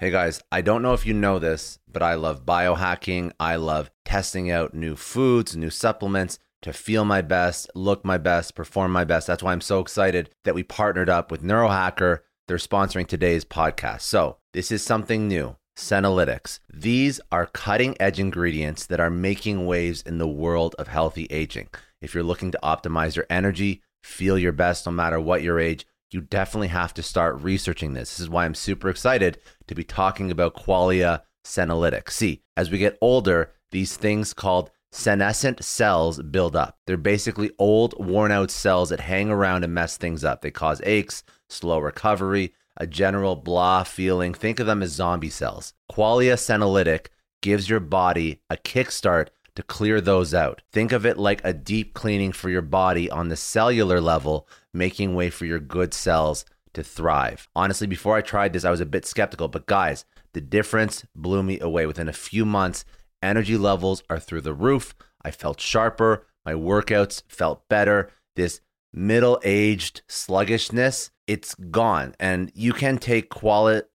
Hey guys, I don't know if you know this, but I love biohacking. I love testing out new foods, new supplements to feel my best, look my best, perform my best. That's why I'm so excited that we partnered up with Neurohacker. They're sponsoring today's podcast. So this is something new, Senolytics. These are cutting-edge ingredients that are making waves in the world of healthy aging. If you're looking to optimize your energy, feel your best no matter what your age, you definitely have to start researching this. This is why I'm super excited to be talking about Qualia Senolytic. See, as we get older, these things called senescent cells build up. They're basically old, worn-out cells that hang around and mess things up. They cause aches, slow recovery, a general blah feeling. Think of them as zombie cells. Qualia Senolytic gives your body a kickstart to clear those out. Think of it like a deep cleaning for your body on the cellular level, making way for your good cells to thrive. Honestly, before I tried this, I was a bit skeptical, but guys, the difference blew me away. Within a few months, energy levels are through the roof. I felt sharper. My workouts felt better. This middle-aged sluggishness, it's gone. And you can take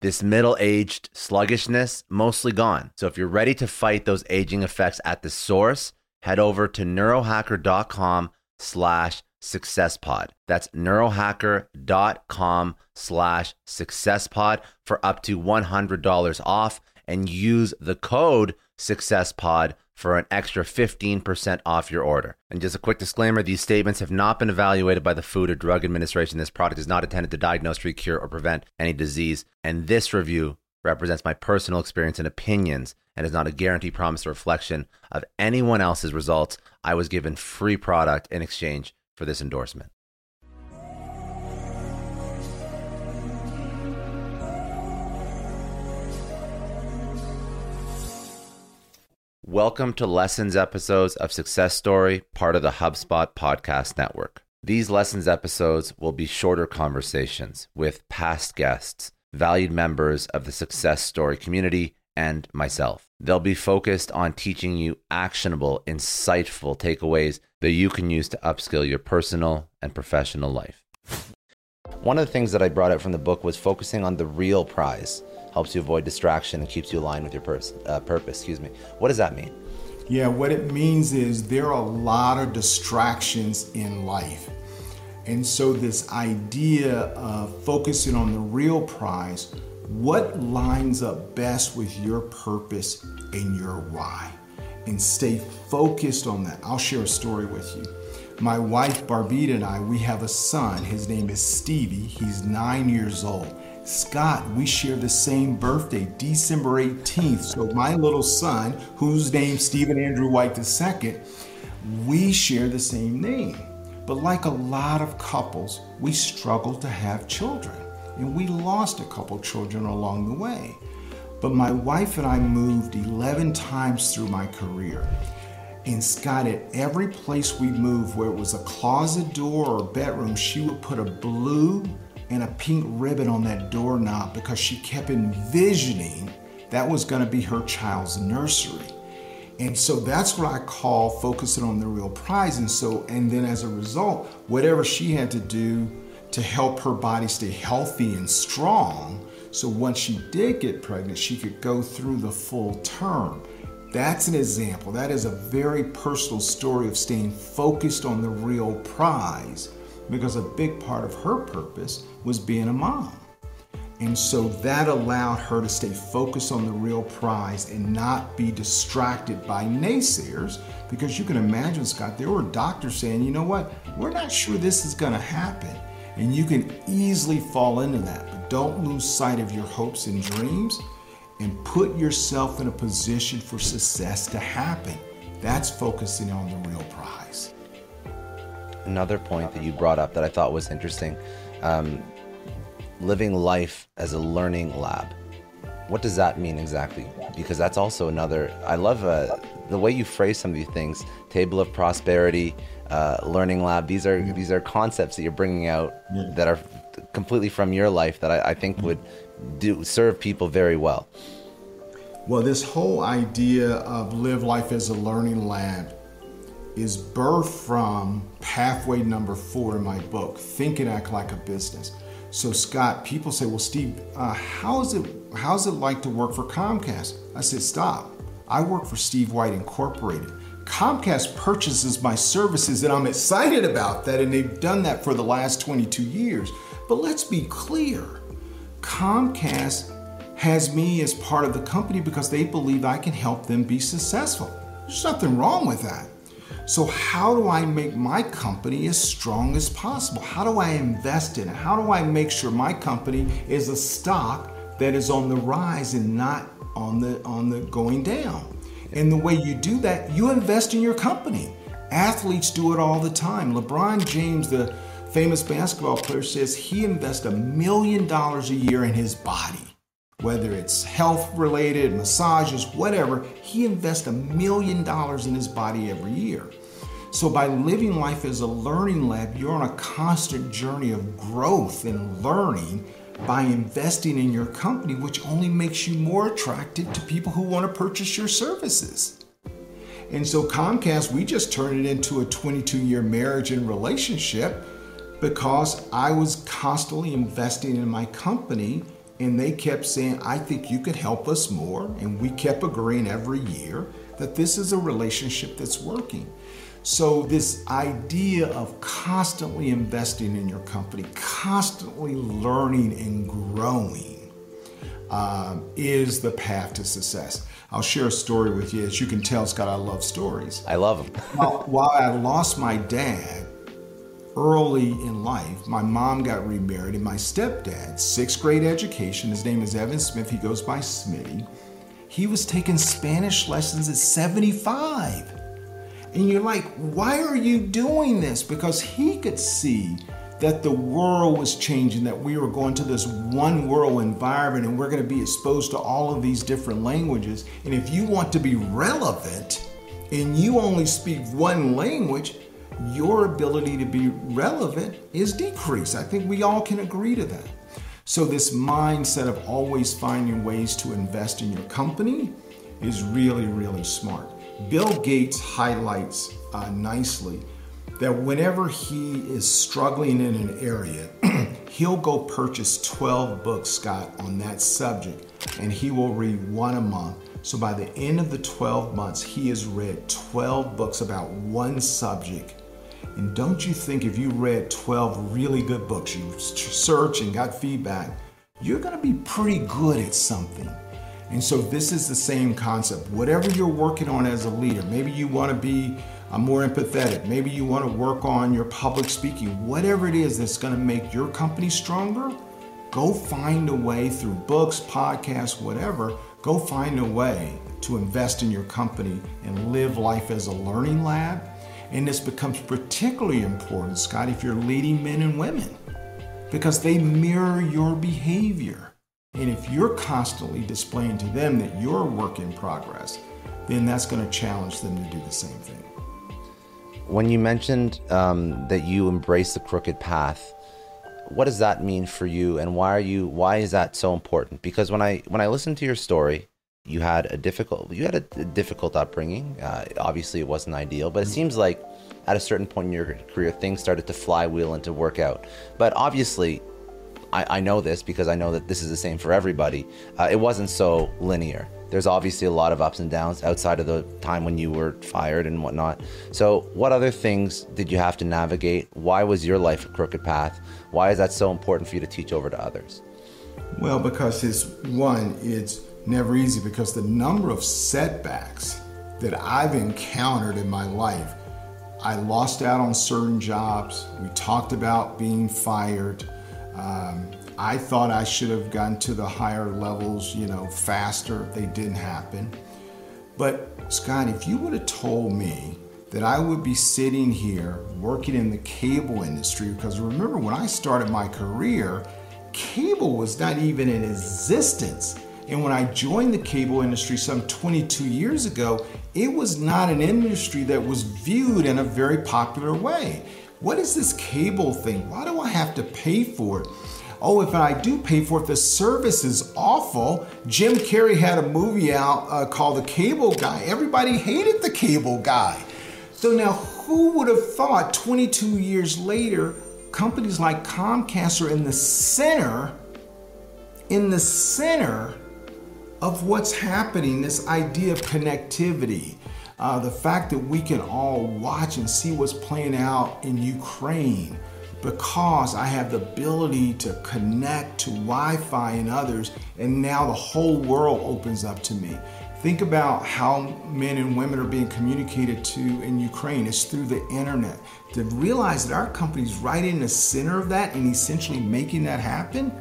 this middle-aged sluggishness, mostly gone. So if you're ready to fight those aging effects at the source, head over to neurohacker.com/successpod. That's neurohacker.com/successpod for up to $100 off, and use the code successpod for an extra 15% off your order. And just a quick disclaimer, these statements have not been evaluated by the Food or Drug Administration. This product is not intended to diagnose, treat, cure, or prevent any disease. And this review represents my personal experience and opinions and is not a guarantee, promise, or reflection of anyone else's results. I was given free product in exchange for this endorsement. Welcome to Lessons episodes of Success Story, part of the HubSpot Podcast Network. These Lessons episodes will be shorter conversations with past guests, valued members of the Success Story community, and myself. They'll be focused on teaching you actionable, insightful takeaways that you can use to upskill your personal and professional life. One of the things that I brought up from the book was focusing on the real prize. Helps you avoid distraction and keeps you aligned with your purpose. What does that mean? Yeah, what it means is there are a lot of distractions in life. And so this idea of focusing on the real prize, what lines up best with your purpose and your why? And stay focused on that. I'll share a story with you. My wife, Barbita, and I, we have a son. His name is Stevie. He's 9 years old. Scott, we share the same birthday, December 18th. So my little son, whose name's Stephen Andrew White II, we share the same name. But like a lot of couples, we struggle to have children. And we lost a couple children along the way. But my wife and I moved 11 times through my career. And Scott, at every place we moved, where it was a closet door or a bedroom, she would put a blue and a pink ribbon on that doorknob because she kept envisioning that was gonna be her child's nursery. And so that's what I call focusing on the real prize. And then as a result, whatever she had to do to help her body stay healthy and strong, so once she did get pregnant, she could go through the full term. That's an example. That is a very personal story of staying focused on the real prize, because a big part of her purpose was being a mom. And so that allowed her to stay focused on the real prize and not be distracted by naysayers, because you can imagine, Scott, there were doctors saying, you know what, we're not sure this is gonna happen. And you can easily fall into that, but don't lose sight of your hopes and dreams and put yourself in a position for success to happen. That's focusing on the real prize. Another point that you brought up that I thought was interesting, living life as a learning lab. What does that mean exactly? Because that's also another, I love the way you phrase some of these things, table of prosperity, learning lab. These are concepts that you're bringing out that are completely from your life that I think would serve people very well. Well, this whole idea of live life as a learning lab is birthed from pathway number 4 in my book, Think and Act Like a Business. So Scott, people say, well, Steve, how's it like to work for Comcast? I said, stop. I work for Steve White Incorporated. Comcast purchases my services that I'm excited about that, and they've done that for the last 22 years. But let's be clear, Comcast has me as part of the company because they believe I can help them be successful. There's nothing wrong with that. So how do I make my company as strong as possible? How do I invest in it? How do I make sure my company is a stock that is on the rise and not on the going down? And the way you do that, you invest in your company. Athletes do it all the time. LeBron James, the famous basketball player, says he invests $1 million a year in his body. Whether it's health related, massages, whatever, he invests $1 million in his body every year. So by living life as a learning lab, you're on a constant journey of growth and learning by investing in your company, which only makes you more attractive to people who want to purchase your services. And so Comcast, we just turned it into a 22-year marriage and relationship because I was constantly investing in my company, and they kept saying, I think you could help us more. And we kept agreeing every year that this is a relationship that's working. So this idea of constantly investing in your company, constantly learning and growing is the path to success. I'll share a story with you. As you can tell, Scott, I love stories. I love them. While I lost my dad early in life, my mom got remarried, and my stepdad, 6th grade education, his name is Evan Smith, he goes by Smitty. He was taking Spanish lessons at 75. And you're like, why are you doing this? Because he could see that the world was changing, that we were going to this one world environment and we're going to be exposed to all of these different languages. And if you want to be relevant and you only speak one language, your ability to be relevant is decreased. I think we all can agree to that. So this mindset of always finding ways to invest in your company is really, really smart. Bill Gates highlights nicely that whenever he is struggling in an area, he'll go purchase 12 books, Scott, on that subject, and he will read one a month. So by the end of the 12 months, he has read 12 books about one subject. And don't you think if you read 12 really good books, you searched and got feedback, you're going to be pretty good at something. And so this is the same concept. Whatever you're working on as a leader, maybe you want to be more empathetic, maybe you want to work on your public speaking, whatever it is that's going to make your company stronger, go find a way through books, podcasts, whatever, go find a way to invest in your company and live life as a learning lab. And this becomes particularly important, Scott, if you're leading men and women, because they mirror your behavior. And if you're constantly displaying to them that you're a work in progress, then that's going to challenge them to do the same thing. When you mentioned that you embrace the crooked path, what does that mean for you, and why is that so important? Because when I listened to your story, you had a difficult upbringing. Obviously, it wasn't ideal, but it seems like at a certain point in your career, things started to flywheel and to work out. But obviously, I know this because I know that this is the same for everybody. It wasn't so linear. There's obviously a lot of ups and downs outside of the time when you were fired and whatnot. So what other things did you have to navigate? Why was your life a crooked path? Why is that so important for you to teach over to others? Well, because it's never easy, because the number of setbacks that I've encountered in my life, I lost out on certain jobs. We talked about being fired. I thought I should have gotten to the higher levels, faster. They didn't happen. But Scott, if you would have told me that I would be sitting here working in the cable industry, because remember when I started my career, cable was not even in existence. And when I joined the cable industry some 22 years ago, it was not an industry that was viewed in a very popular way. What is this cable thing? Why do I have to pay for it? Oh, if I do pay for it, the service is awful. Jim Carrey had a movie out called The Cable Guy. Everybody hated The Cable Guy. So now who would have thought 22 years later companies like Comcast are in the center of what's happening, this idea of connectivity. The fact that we can all watch and see what's playing out in Ukraine because I have the ability to connect to Wi-Fi and others, and now the whole world opens up to me. Think about how men and women are being communicated to in Ukraine. It's through the internet. To realize that our company's right in the center of that and essentially making that happen,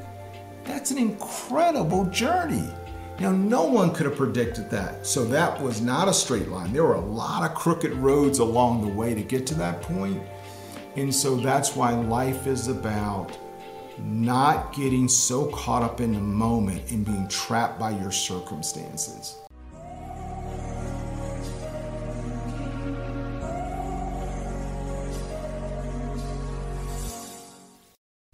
that's an incredible journey. Now, no one could have predicted that. So that was not a straight line. There were a lot of crooked roads along the way to get to that point. And so that's why life is about not getting so caught up in the moment and being trapped by your circumstances.